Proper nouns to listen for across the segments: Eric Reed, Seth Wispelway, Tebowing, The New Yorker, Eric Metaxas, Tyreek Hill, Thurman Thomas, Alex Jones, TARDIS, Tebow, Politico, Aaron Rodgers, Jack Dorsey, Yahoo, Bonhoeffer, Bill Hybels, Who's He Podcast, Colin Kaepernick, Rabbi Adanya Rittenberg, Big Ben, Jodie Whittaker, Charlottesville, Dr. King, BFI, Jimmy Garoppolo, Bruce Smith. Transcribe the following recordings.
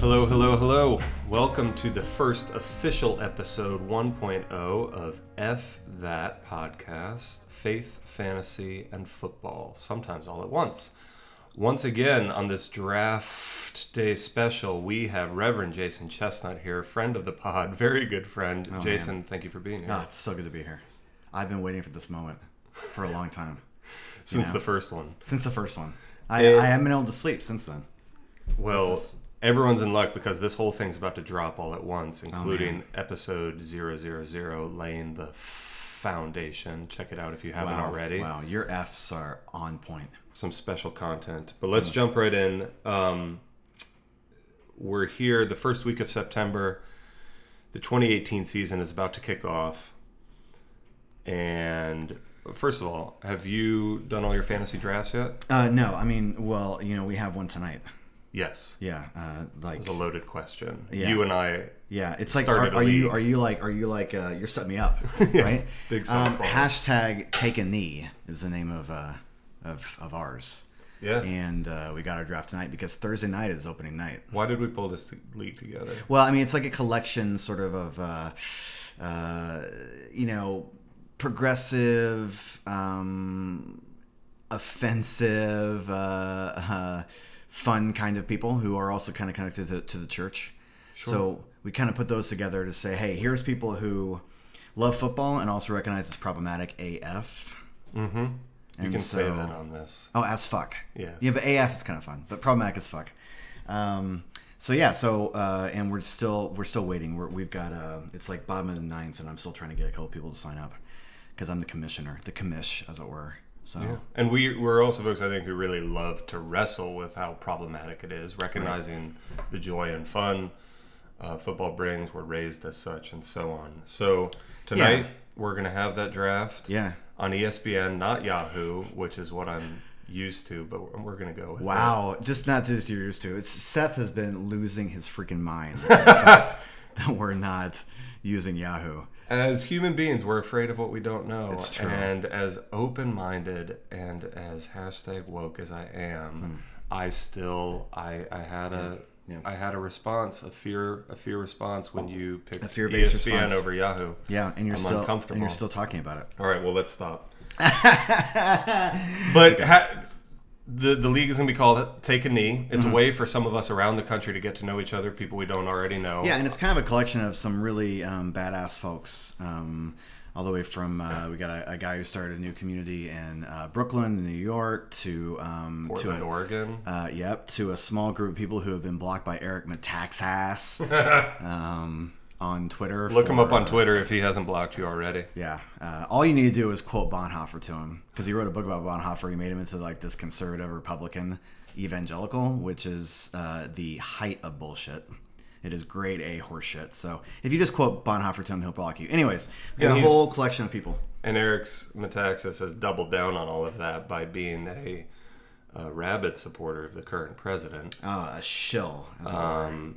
Hello, hello, hello. Welcome to the first official episode 1.0 of F That Podcast, Faith, Fantasy, and Football, sometimes all at once. Once again, on this draft day special, we have Reverend Jason Chestnut here, friend of the pod, very good friend. Oh, Jason, man. Thank you for being here. Oh, it's so good to be here. I've been waiting for this moment for a long time. Since the first one. I haven't been able to sleep since then. Well, everyone's in luck because this whole thing's about to drop all at once, including episode 000, laying the foundation. Check it out if you haven't already. Wow, your F's are on point. Some special content. But let's jump right in. We're here the first week of September. The 2018 season is about to kick off. And first of all, have you done all your fantasy drafts yet? No. I mean, well, you know, we have one tonight. Yes. Yeah. Like, it was a loaded question. Yeah. You and I. Yeah. It's like, are you like you're setting me up, yeah, right? Big softball. Hashtag Take a Knee is the name of ours. Yeah. And we got our draft tonight because Thursday night is opening night. Why did we pull this league together? Well, I mean, it's like a collection sort of you know, progressive, offensive, fun kind of people who are also kind of connected to the church. Sure. So we kind of put those together to say, hey, here's people who love football and also recognize it's problematic AF. Mm-hmm. You can say that on this. Oh, as fuck. Yeah. Yeah, but AF is kind of fun, but problematic as fuck. So yeah, and we're still waiting. We've got it's like bottom of the ninth, and I'm still trying to get a couple people to sign up because I'm the commissioner, the commish, as it were. So yeah. And we're also folks, I think, who really love to wrestle with how problematic it is, recognizing the joy and fun football brings. We're raised as such, and so on. So tonight we're gonna have that draft. Yeah. On ESPN, not Yahoo, which is what I'm used to, but we're gonna go with that. Just not just you're used to. It's Seth has been losing his freaking mind that we're not using Yahoo. As human beings, we're afraid of what we don't know. It's true. And as open-minded and as hashtag woke as I am, I had a response, a fear response when you picked ESPN response over Yahoo. Yeah, and you're still talking about it. All right, well, let's stop. But okay. The league is going to be called Take a Knee. It's a way for some of us around the country to get to know each other, people we don't already know. Yeah, and it's kind of a collection of some really badass folks, all the way from we got a guy who started a new community in Brooklyn, New York, to Portland, Oregon. To a small group of people who have been blocked by Eric Metaxas on Twitter. Look him up on Twitter if he hasn't blocked you already. Yeah. All you need to do is quote Bonhoeffer to him, because he wrote a book about Bonhoeffer. He made him into like this conservative Republican evangelical, which is the height of bullshit. It is grade A horseshit. So if you just quote Bonhoeffer to him, he'll block you. Anyways, we got a whole collection of people. And Eric Metaxas has doubled down on all of that by being a rabid supporter of the current president. A shill. As I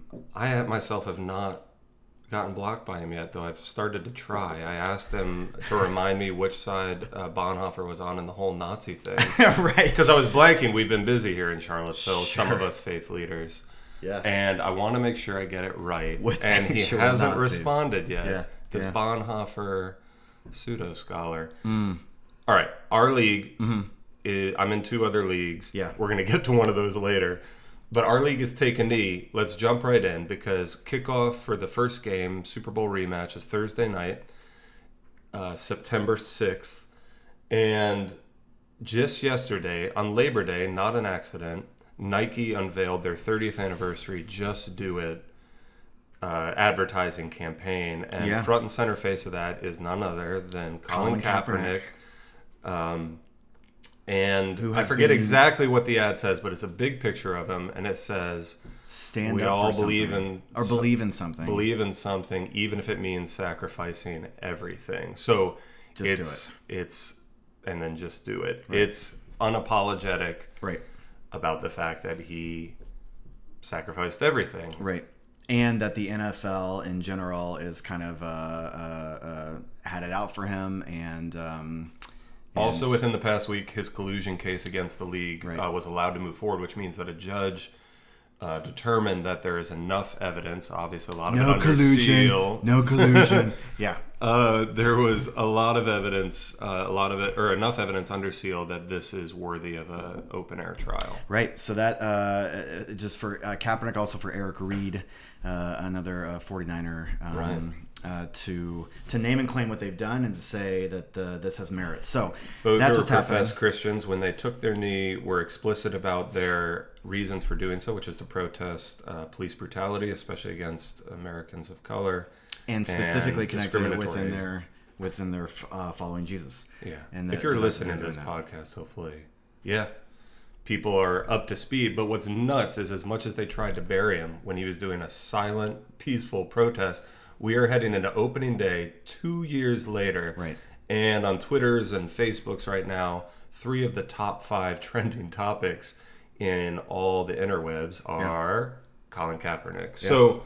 myself have not gotten blocked by him yet, though I've started to try. I asked him to remind me which side Bonhoeffer was on in the whole Nazi thing. Right. Because I was blanking. We've been busy here in Charlottesville, sure. Some of us faith leaders. Yeah. And I want to make sure I get it right. And he hasn't responded yet. Yeah. This Bonhoeffer pseudo-scholar. Mm. All right. Our league, I'm in two other leagues. Yeah. We're going to get to one of those later. But our league is Take a Knee. Let's jump right in because kickoff for the first game, Super Bowl rematch, is Thursday night, September 6th. And just yesterday, on Labor Day, not an accident, Nike unveiled their 30th anniversary Just Do It advertising campaign. And front and center face of that is none other than Colin Kaepernick. And I forget exactly what the ad says, but it's a big picture of him, and it says, "Stand up for something. Believe in something, even if it means sacrificing everything." So just do it. And then just do it. Right. It's unapologetic, right, about the fact that he sacrificed everything, right, and that the NFL in general is kind of had it out for him, and. Also, within the past week, his collusion case against the league was allowed to move forward, which means that a judge determined that there is enough evidence, obviously a lot of it under seal. No collusion. Yeah. There was a lot of evidence, enough evidence under seal that this is worthy of an open air trial. Right. So that just for Kaepernick, also for Eric Reed, another 49er, to name and claim what they've done and to say that this has merit. So both that's what's happening. Professed Christians, when they took their knee, were explicit about their reasons for doing so, which is to protest police brutality, especially against Americans of color, and specifically connected within their following Jesus. Yeah, and if you're listening to this podcast, hopefully, yeah, people are up to speed. But what's nuts is, as much as they tried to bury him when he was doing a silent, peaceful protest, we are heading into opening day 2 years later. Right. And on Twitters and Facebooks right now, 3 of the top 5 trending topics in all the interwebs are Colin Kaepernick. Yeah. So,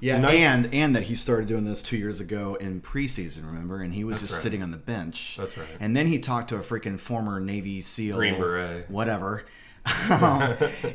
yeah, and that he started doing this 2 years ago in preseason, remember? And he was just sitting on the bench. That's right. And then he talked to a freaking former Navy SEAL. Green Beret. Whatever.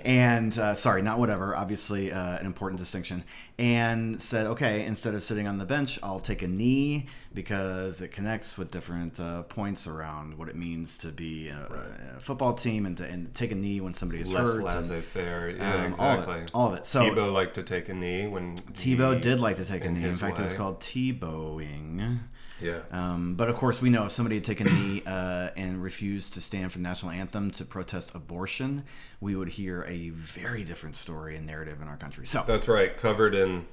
And not whatever, obviously an important distinction, and said, okay, instead of sitting on the bench, I'll take a knee because it connects with different points around what it means to be a football team and take a knee when somebody is hurt. Less laissez-faire, exactly. All of it. So Tebow liked to take a knee when Tebow did like to take a knee. In fact, it was called Tebowing. Yeah. But of course, we know if somebody had taken a knee and refused to stand for the national anthem to protest abortion, we would hear a very different story and narrative in our country. So that's right, covered in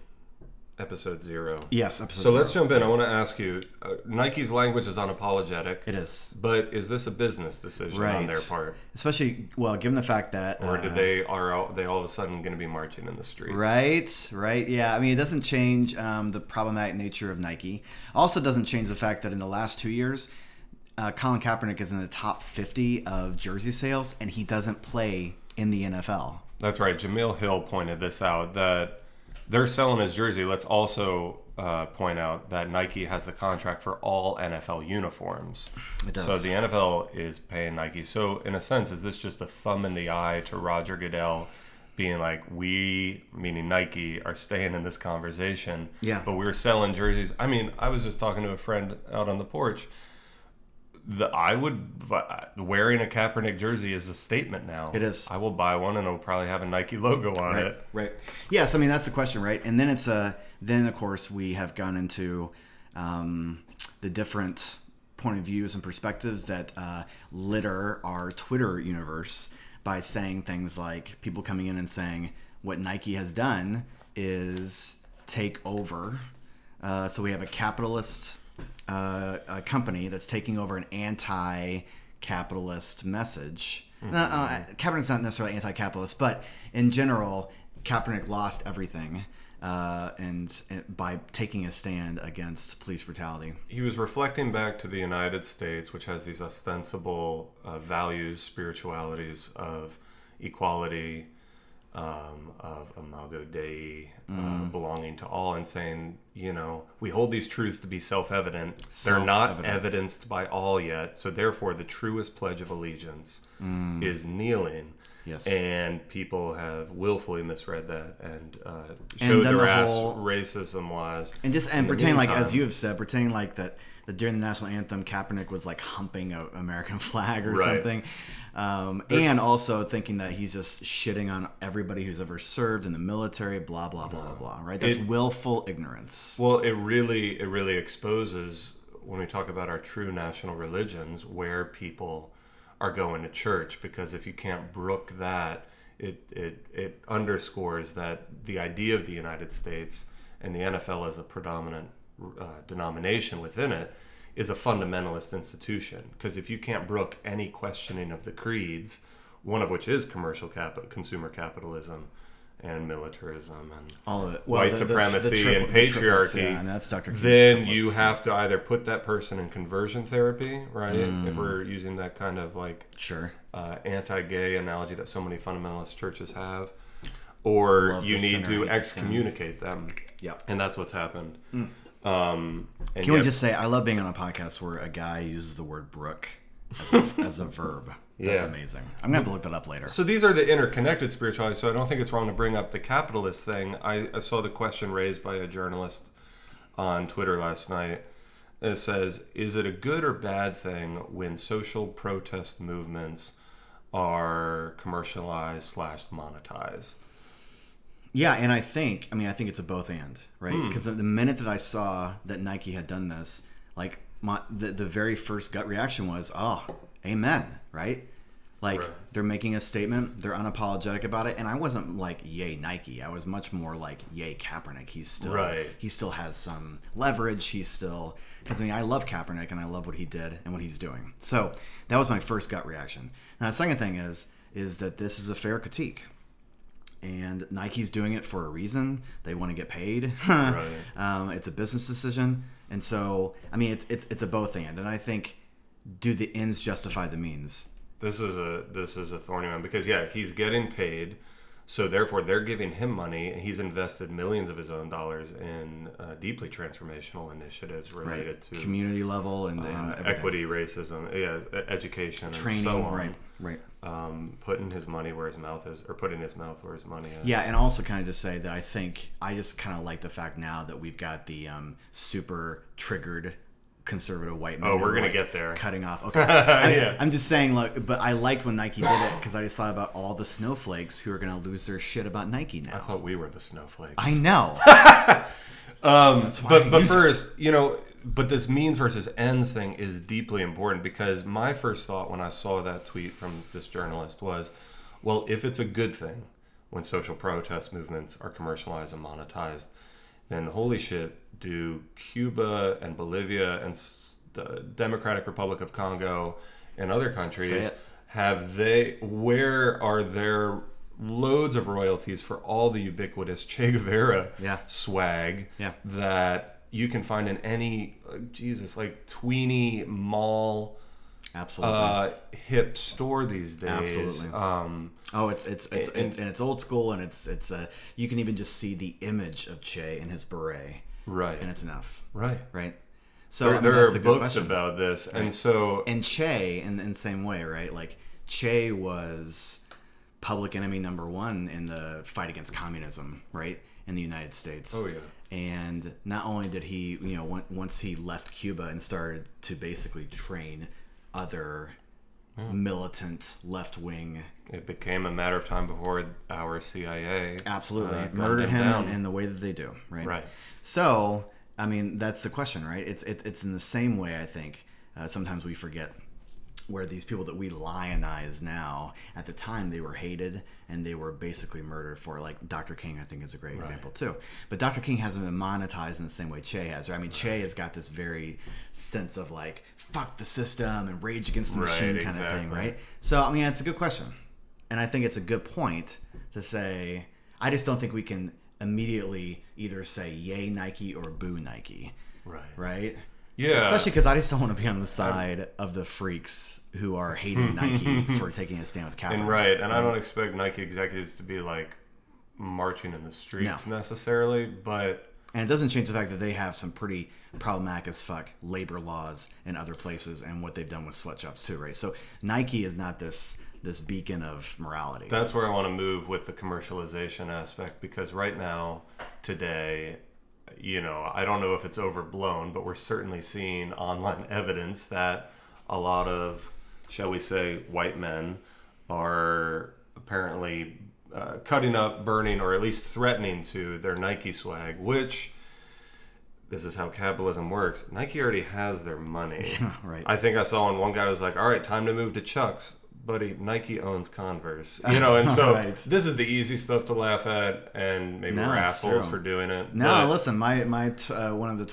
episode 0. Yes, episode 0. So let's jump in. I want to ask you, Nike's language is unapologetic. It is. But is this a business decision on their part? Especially, well, given the fact that... Or are they all of a sudden going to be marching in the streets? Right, yeah. I mean, it doesn't change the problematic nature of Nike. Also doesn't change the fact that in the last 2 years, Colin Kaepernick is in the top 50 of jersey sales, and he doesn't play in the NFL. That's right. Jemele Hill pointed this out, that they're selling his jersey. Let's also point out that Nike has the contract for all NFL uniforms. It does. So the NFL is paying Nike. So in a sense, is this just a thumb in the eye to Roger Goodell being like, we, meaning Nike, are staying in this conversation, but we're selling jerseys? I mean, I was just talking to a friend out on the porch. Wearing a Kaepernick jersey is a statement now. It is. I will buy one, and it'll probably have a Nike logo on it. Right. Yes, I mean that's the question, right? And then it's then of course we have gone into the different point of views and perspectives that litter our Twitter universe by saying things like people coming in and saying what Nike has done is take over. So we have a capitalist. A company that's taking over an anti-capitalist message. Mm-hmm. Kaepernick's not necessarily anti-capitalist, but in general, Kaepernick lost everything and by taking a stand against police brutality. He was reflecting back to the United States, which has these ostensible values, spiritualities of equality, of Imago Dei, belonging to all, and saying, we hold these truths to be self-evident. They're not evidenced by all yet, so therefore the truest pledge of allegiance is kneeling. Yes. And people have willfully misread that and showed their ass racism-wise. And as you have said, pretending like that during the national anthem, Kaepernick was like humping an American flag or something. And also thinking that he's just shitting on everybody who's ever served in the military, blah, blah, blah, blah, right? That's willful ignorance. Well, it really exposes, when we talk about our true national religions, where people are going to church, because if you can't brook that, it underscores that the idea of the United States and the NFL as a predominant denomination within it is a fundamentalist institution, because if you can't brook any questioning of the creeds, one of which is consumer capitalism and militarism and all of it, white supremacy and patriarchy, and that's Dr. King's then you have to either put that person in conversion therapy, right? If we're using that kind of anti-gay analogy that so many fundamentalist churches have, or you need to excommunicate them. Yeah, and that's what's happened. Can we just say I love being on a podcast where a guy uses the word brook as a verb. That's amazing. I'm going to have to look that up later. So these are the interconnected spiritualities, so I don't think it's wrong to bring up the capitalist thing. I saw the question raised by a journalist on Twitter last night. It says, is it a good or bad thing when social protest movements are commercialized / monetized? Yeah, and I think it's a both and, right? Because the minute that I saw that Nike had done this, like the very first gut reaction was, oh, amen, right? Like they're making a statement, they're unapologetic about it, and I wasn't like, yay Nike. I was much more like, yay Kaepernick. He still has some leverage. Because I love Kaepernick and I love what he did and what he's doing. So that was my first gut reaction. Now the second thing is that this is a fair critique, and Nike's doing it for a reason. They want to get paid. It's a business decision, and so it's a both and I think, do the ends justify the means? This is a thorny one because he's getting paid, so therefore they're giving him money, and he's invested millions of his own dollars in deeply transformational initiatives related to community level and equity, racism, education, training, and so on. Putting his money where his mouth is, or putting his mouth where his money is. Yeah, and also kind of just say that I just like the fact now that we've got the super triggered conservative white men. Oh, we're gonna get there. Cutting off. Okay, I'm just saying. Look, but I liked when Nike did it because I just thought about all the snowflakes who are gonna lose their shit about Nike now. I thought we were the snowflakes. I know. But this means versus ends thing is deeply important, because my first thought when I saw that tweet from this journalist was, well, if it's a good thing when social protest movements are commercialized and monetized, then holy shit, do Cuba and Bolivia and the Democratic Republic of Congo and other countries, where are their loads of royalties for all the ubiquitous Che Guevara swag that you can find in any, tweeny mall hip store these days. Absolutely. It's old school, and it's you can even just see the image of Che in his beret. Right. And it's enough. Right. So there are books about this. Right. And Che, in the same way, right? Like Che was public enemy number one in the fight against communism, right? In the United States. Oh, yeah. And not only did he, once he left Cuba and started to basically train other militant left-wing... It became a matter of time before our CIA... Absolutely. Murdered him in the way that they do, right? Right. So, that's the question, right? It's in the same way, I think, sometimes we forget where these people that we lionize now, at the time they were hated and they were basically murdered for, like Dr. King, I think, is a great example too. But Dr. King hasn't been monetized in the same way Che has. Right? Che has got this very sense of like, fuck the system and rage against the machine kind of thing, right? So, it's a good question. And I think it's a good point to say, I just don't think we can immediately either say yay Nike or boo Nike. Right? Yeah. Especially because I just don't want to be on the side of the freaks who are hating Nike for taking a stand with Kaepernick. And I don't expect Nike executives to be like marching in the streets necessarily, but... And it doesn't change the fact that they have some pretty problematic as fuck labor laws in other places, and what they've done with sweatshops too, right? So Nike is not this beacon of morality. That's where I want to move with the commercialization aspect, because right now, today... I don't know if it's overblown, but we're certainly seeing online evidence that a lot of, shall we say, white men are apparently cutting up, burning, or at least threatening to their Nike swag, which, this is how capitalism works, Nike already has their money. I think I saw one guy was like, all right, time to move to Chuck's. Buddy, Nike owns Converse, and so this is the easy stuff to laugh at, and maybe we're assholes for doing it. No, listen, one of my Twitter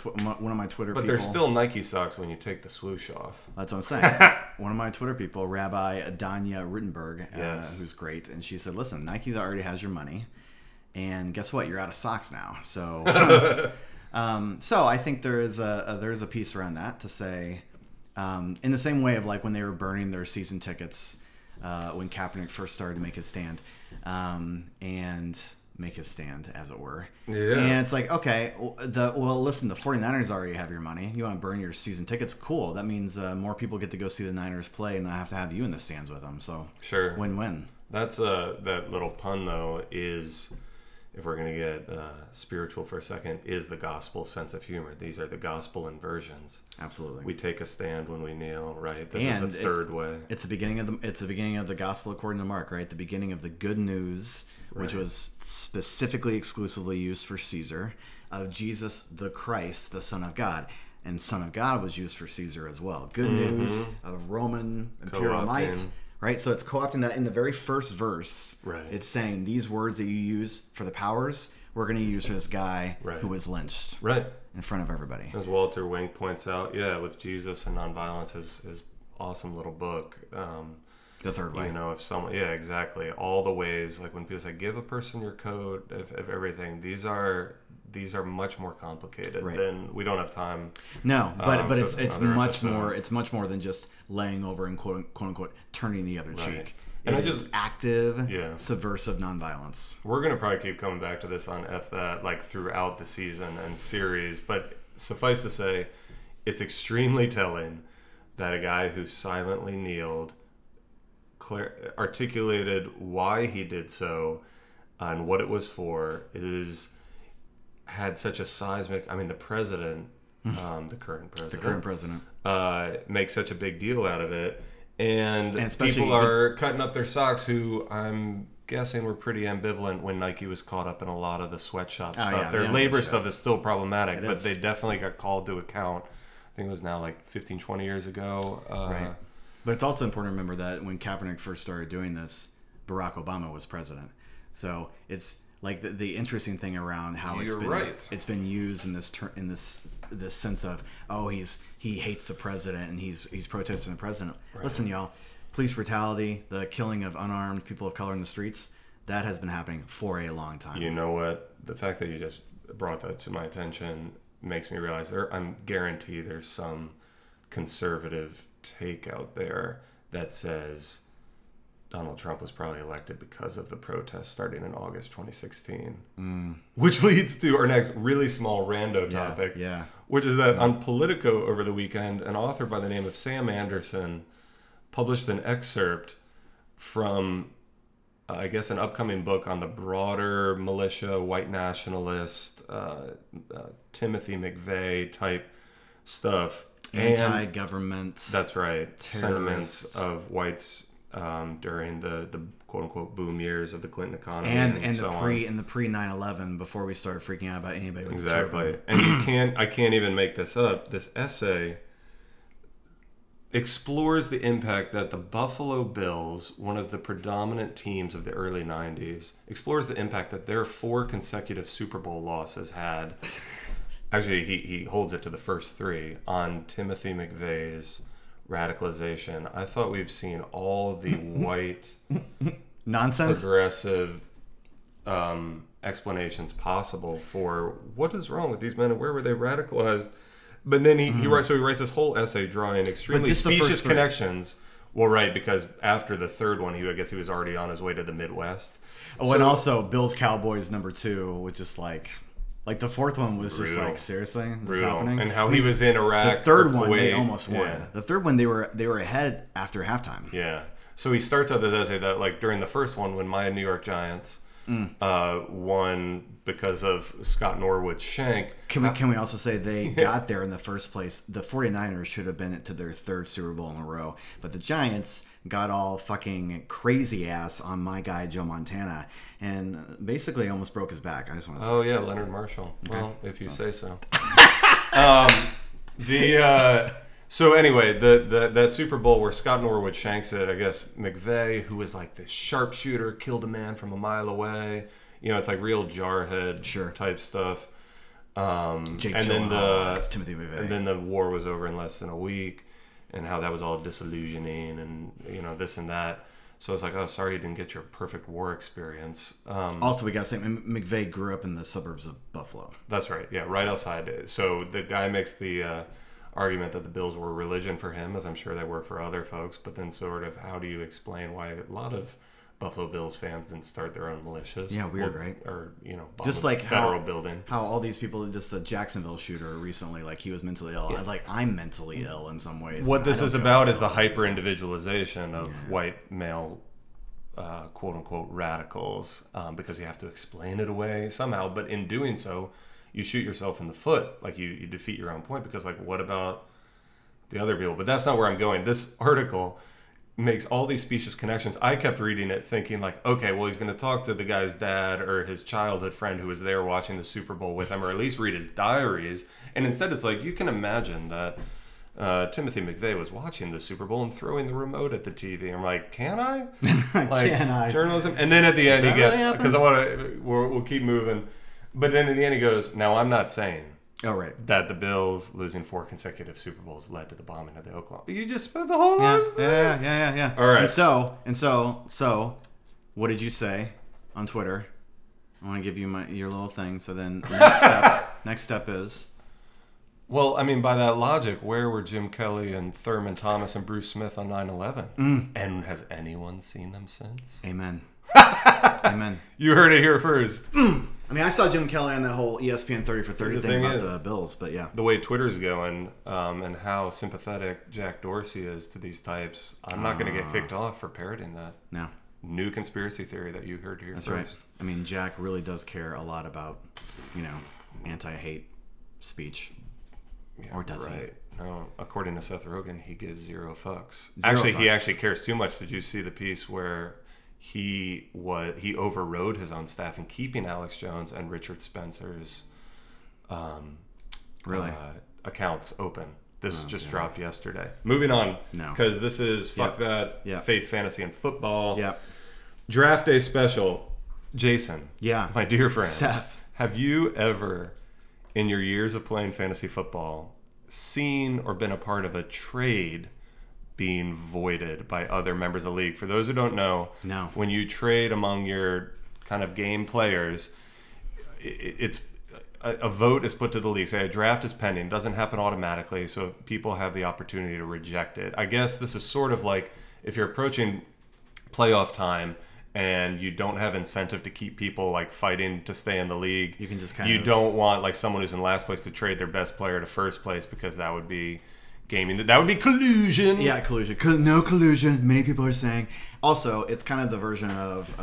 people, but there's still Nike socks when you take the swoosh off. That's what I'm saying. One of my Twitter people, Rabbi Adanya Rittenberg, who's great, and she said, "Listen, Nike already has your money, and guess what? You're out of socks now." So, so I think there is a piece around that to say. In the same way of like when they were burning their season tickets when Kaepernick first started to make his stand, and make a stand, as it were. Yeah. And it's like, okay, listen, the 49ers already have your money. You want to burn your season tickets? Cool. That means more people get to go see the Niners play and not have to have you in the stands with them. So sure, win-win. That's that little pun, though, is, if we're going to get spiritual for a second, is the gospel sense of humor. These are the gospel inversions. Absolutely. We take a stand when we kneel, right? This and is the third way. It's the beginning of the gospel according to Mark, right? The beginning of the good news, right, which was specifically exclusively used for Caesar, of Jesus the Christ, the Son of God. And Son of God was used for Caesar as well. Good news of Roman imperial might. Right, so it's co-opting that in the very first verse. Right. It's saying these words that you use for the powers, we're going to use for this guy who was lynched in front of everybody. As Walter Wink points out, with Jesus and Nonviolence, his awesome little book. The third way. You know, if someone, exactly. All the ways, like when people say, give a person your code of everything, these are much more complicated than we don't have time. No, but so it's much more than just laying over and quote unquote turning the other cheek. And it is active, subversive nonviolence. We're gonna probably keep coming back to this on F That, like, throughout the season and series. But suffice to say, it's extremely telling that a guy who silently kneeled, articulated why he did so and what it was for, had such a seismic... I mean, the president, the current president, makes such a big deal out of it. And people are cutting up their socks, who I'm guessing were pretty ambivalent when Nike was caught up in a lot of the sweatshop stuff. Their labor stuff is still problematic, but they definitely got called to account. I think it was now like 15, 20 years ago. Right. But it's also important to remember that when Kaepernick first started doing this, Barack Obama was president. So it's... like the interesting thing around how it's been used in this sense of, oh, he hates the president and he's protesting the president. Right. Listen, y'all, police brutality, the killing of unarmed people of color in the streets, that has been happening for a long time. You know what? The fact that you just brought that to my attention makes me realize I'm guarantee there's some conservative take out there that says Donald Trump was probably elected because of the protests starting in August 2016, which leads to our next really small rando topic, which is that on Politico over the weekend, an author by the name of Sam Anderson published an excerpt from, I guess, an upcoming book on the broader militia, white nationalist, Timothy McVeigh type stuff. Anti-government. That's right. Terrorists. Sentiments of whites... during the quote unquote boom years of the Clinton economy and the pre 9/11, before we started freaking out about anybody with exactly. And I can't even make this up. This essay explores the impact that the Buffalo Bills, one of the predominant teams of the early 90s, explores the impact that their 4 consecutive Super Bowl losses had. Actually, he holds it to the first 3 on Timothy McVeigh's radicalization. I thought we've seen all the white nonsense, progressive explanations possible for what is wrong with these men and where were they radicalized. But then he writes this whole essay drawing extremely specious connections. Well, right, because after the third one, I guess he was already on his way to the Midwest. Oh, so, and also Bills Cowboys #2, which is like the fourth one was brutal. Just like, seriously, this happening. And how he was in Iraq. The third one, they almost won. Yeah. The third one, they were ahead after halftime. Yeah. So he starts out this essay that, like, during the first one, when my New York Giants won because of Scott Norwood's shank. Can we also say they got there in the first place? The 49ers should have been to their 3rd Super Bowl in a row, but the Giants got all fucking crazy ass on my guy Joe Montana and basically almost broke his back. I just want to say Leonard Marshall. Okay. Well, if you say so. So anyway, that Super Bowl where Scott Norwood shanks it, I guess McVeigh, who was like this sharpshooter, killed a man from a mile away. You know, it's like real jarhead type stuff. That's Timothy McVeigh. And then the war was over in less than a week, and how that was all disillusioning, and you know, this and that. So it's like, oh, sorry you didn't get your perfect war experience. Also, we got to say, McVeigh grew up in the suburbs of Buffalo. That's right. Yeah, right outside. So the guy makes the... argument that the Bills were religion for him, as I'm sure they were for other folks, but then sort of how do you explain why a lot of Buffalo Bills fans didn't start their own militias. Yeah, weird, right? Or, you know, just like federal building. How all these people, just the Jacksonville shooter recently, like he was mentally ill. Yeah. Like I'm mentally ill in some ways. What this is about is the hyper individualization of white male, quote unquote radicals, because you have to explain it away somehow. But in doing so, you shoot yourself in the foot. Like you defeat your own point, because like, what about the other people? But that's not where I'm going. This article makes all these specious connections. I kept reading it thinking like, okay, well, he's going to talk to the guy's dad or his childhood friend who was there watching the Super Bowl with him, or at least read his diaries. And instead it's like, you can imagine that Timothy McVeigh was watching the Super Bowl and throwing the remote at the TV. I'm like, can I? Like, can I? Journalism? And then at the end he gets, because we'll keep moving. But then in the end he goes, now I'm not saying that the Bills losing 4 consecutive Super Bowls led to the bombing of the Oklahoma. You just spent the whole life. Yeah. All right. And so, what did you say on Twitter? I want to give you your little thing. So then, next step is. Well, I mean, by that logic, where were Jim Kelly and Thurman Thomas and Bruce Smith on 9/11? And has anyone seen them since? Amen. Amen. You heard it here first. I mean, I saw Jim Kelly on that whole ESPN 30 for 30 thing about the Bills, but yeah. The way Twitter's going and how sympathetic Jack Dorsey is to these types, I'm not going to get kicked off for parroting that. No. New conspiracy theory that you heard here first. That's right. I mean, Jack really does care a lot about, you know, anti-hate speech. Yeah, or does he? No. According to Seth Rogen, he gives zero fucks. He actually cares too much. Did you see the piece where he overrode his own staff in keeping Alex Jones and Richard Spencer's accounts open? This just dropped yesterday. Moving on, because this is fuck that faith, fantasy, and football. Yep. Draft day special. Jason, my dear friend, Seth, have you ever, in your years of playing fantasy football, seen or been a part of a trade being voided by other members of the league? For those who don't know, when you trade among your kind of game players, it's a vote is put to the league. Say a draft is pending. It doesn't happen automatically, so people have the opportunity to reject it. I guess this is sort of like if you're approaching playoff time and you don't have incentive to keep people like fighting to stay in the league. You can just don't want like someone who's in last place to trade their best player to first place, because that would be gaming. That would be collusion. Yeah, collusion. No collusion, many people are saying. Also, it's kind of the version of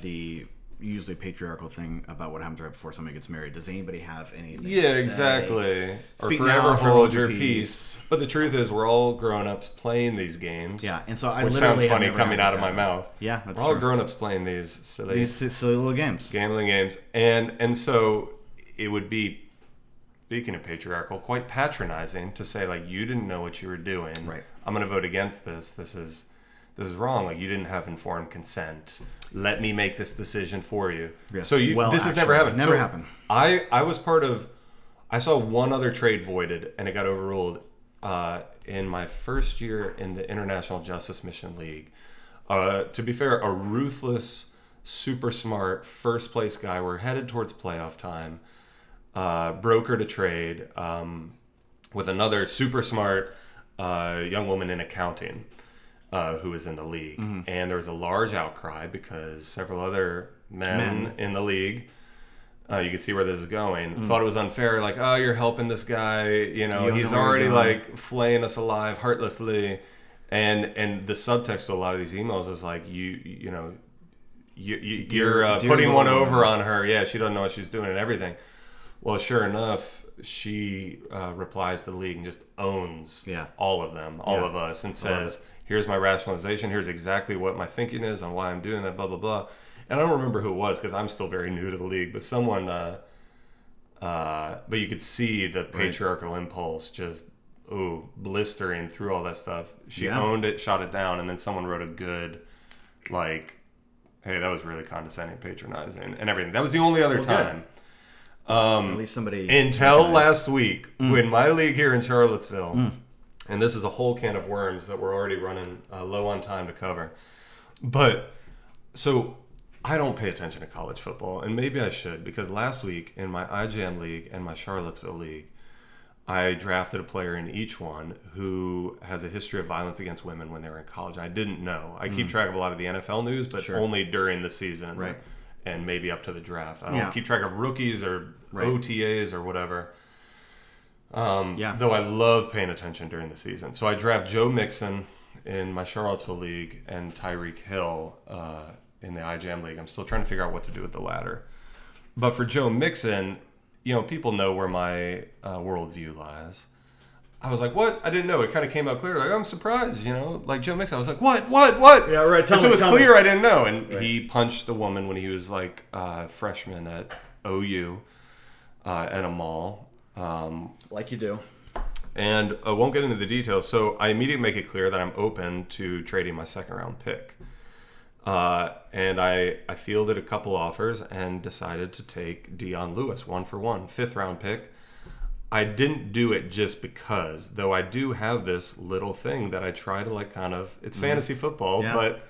the usually patriarchal thing about what happens right before somebody gets married. Does anybody have anything to say? Exactly. Speak or forever hold your peace. But the truth is, we're all grown-ups playing these games. Yeah, and so which sounds funny coming out of my mouth. Yeah, that's true. We're all grown-ups playing these silly little games. Gambling games. And so it would be, speaking of patriarchal, quite patronizing to say like, you didn't know what you were doing. Right. I'm going to vote against this. This is wrong. Like, you didn't have informed consent. Let me make this decision for you. Yes. So this has never happened. Never happened. I was part of. I saw one other trade voided and it got overruled in my first year in the International Justice Mission League. To be fair, a ruthless, super smart first place guy. We're headed towards playoff time. Brokered a trade with another super smart young woman in accounting who was in the league. Mm-hmm. And there was a large outcry because several other men in the league, you can see where this is going, thought it was unfair. Like, oh, you're helping this guy. You know, he's already like flaying us alive heartlessly. And the subtext of a lot of these emails is like, you're putting one over on her. Yeah, she doesn't know what she's doing and everything. Well, sure enough, she replies to the league and just owns all of them, all of us, and says, here's my rationalization, here's exactly what my thinking is on why I'm doing that, blah, blah, blah. And I don't remember who it was because I'm still very new to the league, but someone, but you could see the patriarchal impulse just, blistering through all that stuff. She owned it, shot it down, and then someone wrote a good, like, hey, that was really condescending, patronizing, and everything. That was the only other time. Good. At least somebody until last week when my league here in Charlottesville, and this is a whole can of worms that we're already running low on time to cover. But so I don't pay attention to college football, and maybe I should, because last week in my IJAM league and my Charlottesville league, I drafted a player in each one who has a history of violence against women when they were in college. I didn't know. I keep track of a lot of the NFL news, but only during the season and maybe up to the draft. I don't keep track of rookies or OTAs or whatever. Though I love paying attention during the season. So I draft Joe Mixon in my Charlottesville league and Tyreek Hill in the IJAM league. I'm still trying to figure out what to do with the latter. But for Joe Mixon, you know, people know where my worldview lies. I was like, what? I didn't know. It kind of came out clear. Like, I'm surprised, you know. Like, Joe Mixon, I was like, what? Yeah, right. So it was clear I didn't know. And he punched a woman when he was, like, a freshman at OU at a mall. Like you do. And I won't get into the details. So I immediately make it clear that I'm open to trading my second-round pick. And I fielded a couple offers and decided to take Dion Lewis, 1-for-1, fifth-round pick. I didn't do it just because, though I do have this little thing that I try to, like, kind of... It's fantasy football, but,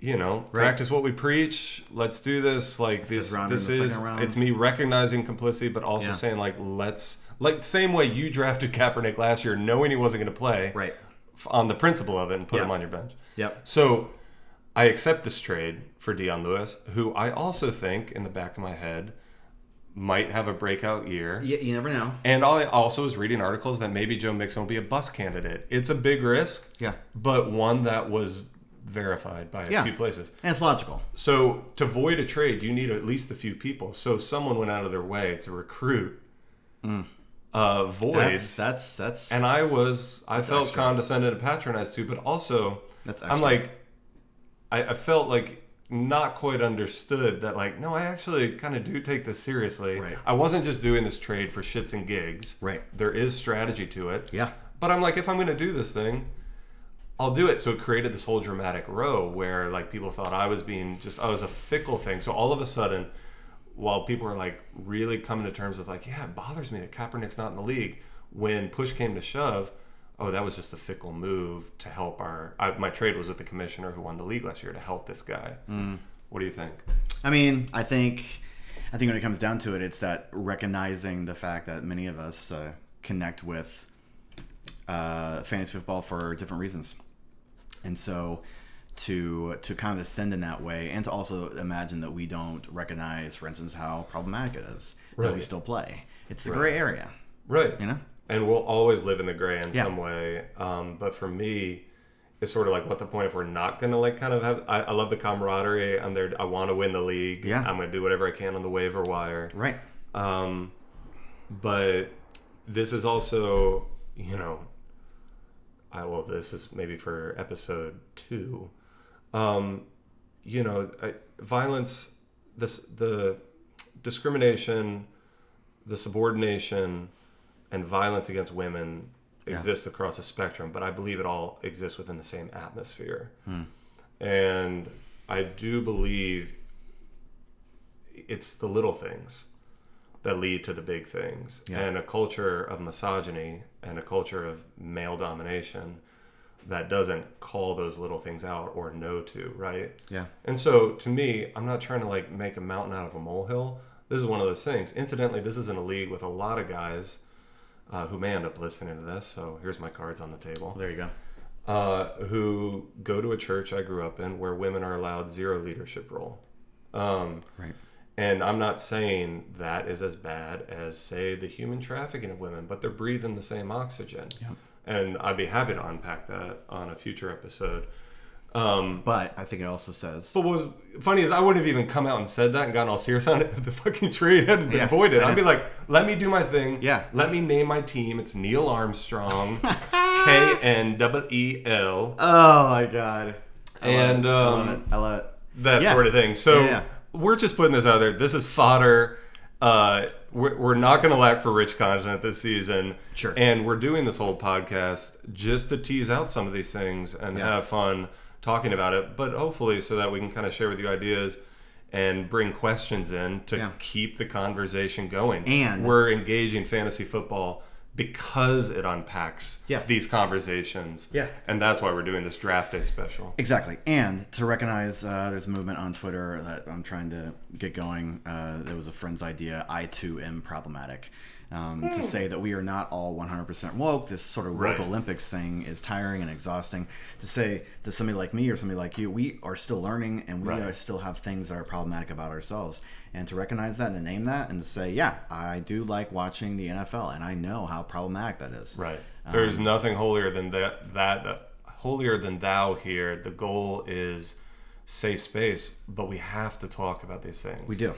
you know, practice what we preach. Let's do this. Like, this is... It's me recognizing complicity, but also saying, like, let's... Like, same way you drafted Kaepernick last year, knowing he wasn't going to play on the principle of it and put him on your bench. So... I accept this trade for Dion Lewis, who I also think, in the back of my head, might have a breakout year. Yeah, you never know. And I also was reading articles that maybe Joe Mixon will be a bust candidate. It's a big risk, but one that was verified by a few places. And it's logical. So to void a trade, you need at least a few people. So someone went out of their way to recruit voids. That's and I felt extra. Condescended and patronized to, but also that's I'm like... I felt like not quite understood that, like, no, I actually kind of do take this seriously. Right. I wasn't just doing this trade for shits and gigs. Right. There is strategy to it. Yeah. But I'm like, if I'm going to do this thing, I'll do it. So it created this whole dramatic row where, like, people thought I was a fickle thing. So all of a sudden, while people were, like, really coming to terms with, like, yeah, it bothers me that Kaepernick's not in the league, when push came to shove, oh, that was just a fickle move to help my trade was with the commissioner who won the league last year to help this guy. What do you think? I mean, I think when it comes down to it, it's that recognizing the fact that many of us connect with fantasy football for different reasons. And so to kind of ascend in that way and to also imagine that we don't recognize, for instance, how problematic it is that we still play. It's the gray area. Right. You know? And we'll always live in the gray in some way. But for me, it's sort of like, what the point if we're not going to, like, kind of have... I love the camaraderie. I'm there. I want to win the league. Yeah. I'm going to do whatever I can on the waiver wire. Right. But this is also, you know... this is maybe for episode 2. You know, violence, the discrimination, the subordination... and violence against women exists across a spectrum, but I believe it all exists within the same atmosphere. And I do believe it's the little things that lead to the big things. And a culture of misogyny and a culture of male domination that doesn't call those little things out or no to, right? Yeah. And so to me, I'm not trying to, like, make a mountain out of a molehill. This is one of those things. Incidentally, this is in a league with a lot of guys who may end up listening to this, so here's my cards on the table. There you go. Who go to a church I grew up in where women are allowed 0 leadership role. Right. And I'm not saying that is as bad as, say, the human trafficking of women, but they're breathing the same oxygen. Yeah. And I'd be happy to unpack that on a future episode. But I think it also says... But what was funny is I wouldn't have even come out and said that and gotten all serious on it if the fucking trade hadn't been voided. I'd be like, let me do my thing. Yeah. Let me name my team. It's Neil Armstrong. Kneel. Oh, my God. I love it. That sort of thing. So we're just putting this out there. This is fodder. We're not going to lack for rich content this season. Sure. And we're doing this whole podcast just to tease out some of these things and have fun talking about it, but hopefully so that we can kind of share with you ideas and bring questions in to keep the conversation going. And we're engaging fantasy football because it unpacks these conversations. Yeah. And that's why we're doing this draft day special. Exactly. And to recognize there's a movement on Twitter that I'm trying to get going. It was a friend's idea, I2M problematic. to say that we are not all 100% woke. This sort of woke Olympics thing is tiring and exhausting. To say that somebody like me or somebody like you, we are still learning and we are still have things that are problematic about ourselves. And to recognize that and to name that and to say, yeah, I do like watching the NFL and I know how problematic that is. Right. There's nothing holier than that holier than thou here. The goal is safe space, but we have to talk about these things. We do.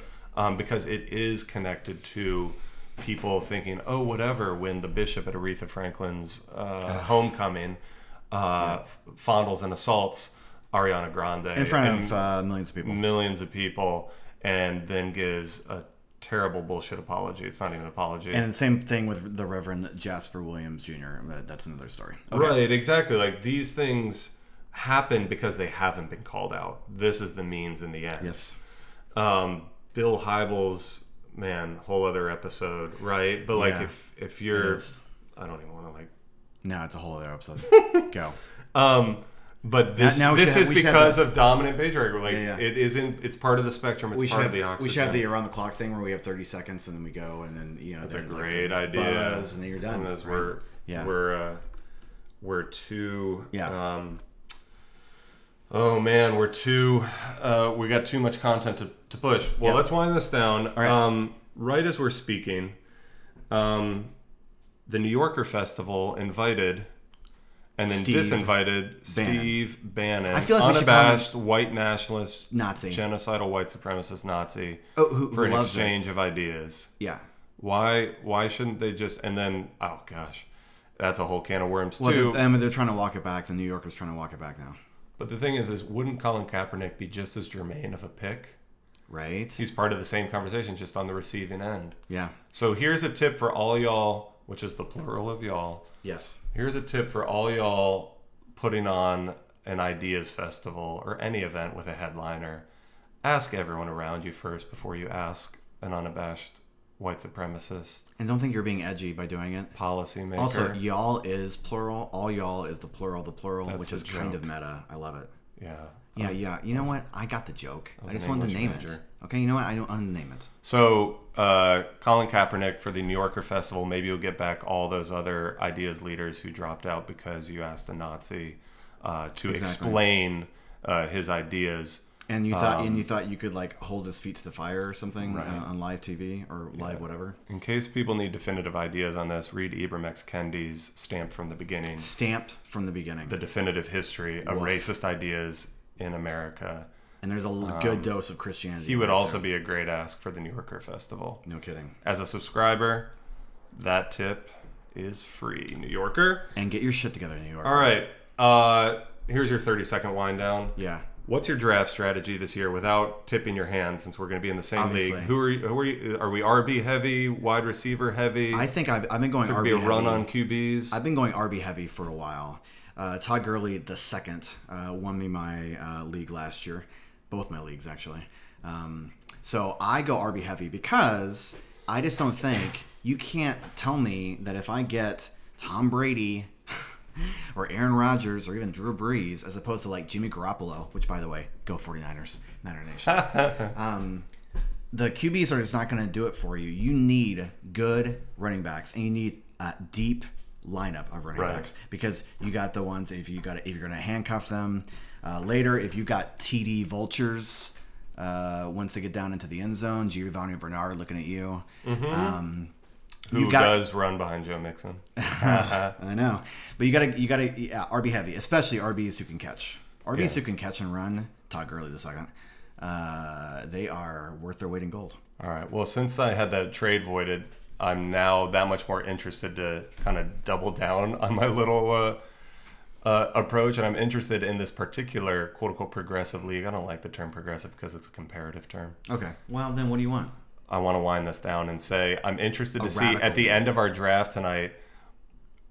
Because it is connected to people thinking, oh, whatever, when the bishop at Aretha Franklin's homecoming fondles and assaults Ariana Grande. In front of millions of people. Millions of people, and then gives a terrible bullshit apology. It's not even an apology. And same thing with the Reverend Jasper Williams Jr. That's another story. Okay. Right, exactly. Like, these things happen because they haven't been called out. This is the means in the end. Yes. Bill Hybels... Man, whole other episode, right? But like, if you're, I don't even want to like. No, it's a whole other episode. Go. But this is because of dominant page regular. Like it isn't. It's part of the spectrum. It's part of the oxygen. We should have the around the clock thing where we have 30 seconds and then we go and then that's a great idea. And then you're done. And those we're too oh man, we're too. We got too much content to push. Well, let's wind this down. Right. Right as we're speaking, the New Yorker Festival invited, and then disinvited Steve Bannon, I feel like unabashed white nationalist, Nazi, genocidal white supremacist Nazi, for an exchange of ideas. Yeah. Why shouldn't they just? And then oh gosh, that's a whole can of worms too. I mean, they're trying to walk it back. The New Yorker's trying to walk it back now. But the thing is wouldn't Colin Kaepernick be just as germane of a pick? Right. He's part of the same conversation, just on the receiving end. Yeah. So here's a tip for all y'all, which is the plural of y'all. Yes. Here's a tip for all y'all putting on an ideas festival or any event with a headliner. Ask everyone around you first before you ask an unabashed white supremacist. And don't think you're being edgy by doing it. Policymaker. Also, y'all is plural. All y'all is the plural, that's which is joke. Kind of meta. I love it. Yeah. Yeah, yeah. You know what? I got the joke. I just wanted to name it. Okay, you know what? I don't unname it. So, Colin Kaepernick for the New Yorker Festival. Maybe you'll get back all those other ideas leaders who dropped out because you asked a Nazi to explain his ideas. And you thought you could like hold his feet to the fire or something on live TV or live whatever. In case people need definitive ideas on this, read Ibram X. Kendi's Stamped from the Beginning. The definitive history of racist ideas in America. And there's a good dose of Christianity. He would also be a great ask for the New Yorker Festival. No kidding. As a subscriber, that tip is free, New Yorker. And get your shit together, New Yorker. All right. Here's your 30-second wind down. Yeah. What's your draft strategy this year without tipping your hand, since we're going to be in the same league? Who are you? Are we RB heavy, wide receiver heavy? I think I've been going RB heavy. Is there going to be a run on QBs? I've been going RB heavy for a while. Todd Gurley II won me my league last year. Both my leagues, actually. So I go RB heavy because I just don't think you can't tell me that if I get Tom Brady or Aaron Rodgers, or even Drew Brees, as opposed to like Jimmy Garoppolo, which, by the way, go 49ers, Niner Nation. The QBs are just not going to do it for you. You need good running backs, and you need a deep lineup of running backs, because you got the ones. If you're going to handcuff them later, if you got TD vultures once they get down into the end zone, Giovanni Bernard looking at you. Mm-hmm. Who does run behind Joe Mixon? I know, but you gotta RB heavy, especially RBs who can catch. RBs who can catch and run. Todd Gurley II, they are worth their weight in gold. All right. Well, since I had that trade voided, I'm now that much more interested to kind of double down on my little approach, and I'm interested in this particular quote unquote progressive league. I don't like the term progressive because it's a comparative term. Okay. Well, then what do you want? I want to wind this down and say I'm interested to see at the end of our draft tonight,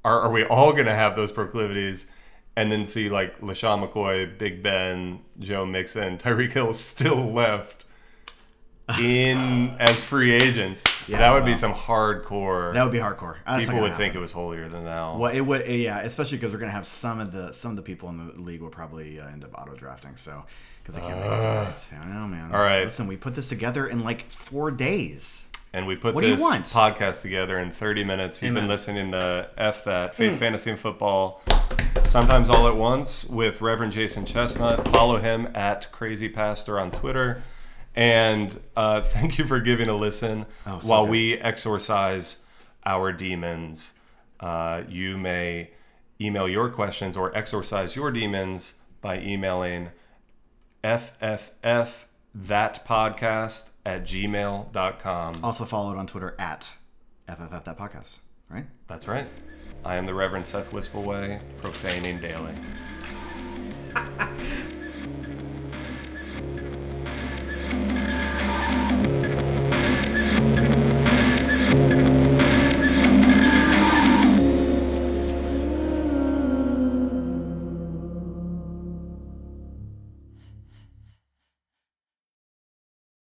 are we all going to have those proclivities, and then see like LaShawn McCoy, Big Ben, Joe Mixon, Tyreek Hill still left in as free agents. Yeah, that would be some hardcore. That would be hardcore. People would think it was holier than thou. Well, it would, especially because we're going to have some of the people in the league will probably end up auto drafting. So. Because I can't make it tonight. I don't know, man. All right. Listen, we put this together in like 4 days. And we put this podcast together in 30 minutes. You've been listening to F That, Faith, Fantasy, and Football, sometimes all at once with Reverend Jason Chestnut. Follow him at Crazy Pastor on Twitter. And thank you for giving a listen. While we exorcise our demons, you may email your questions or exorcise your demons by emailing fffthatpodcast@gmail.com. Also follow it on Twitter at fffthatpodcast, right? That's right. I am the Reverend Seth Wispelway, profaning daily.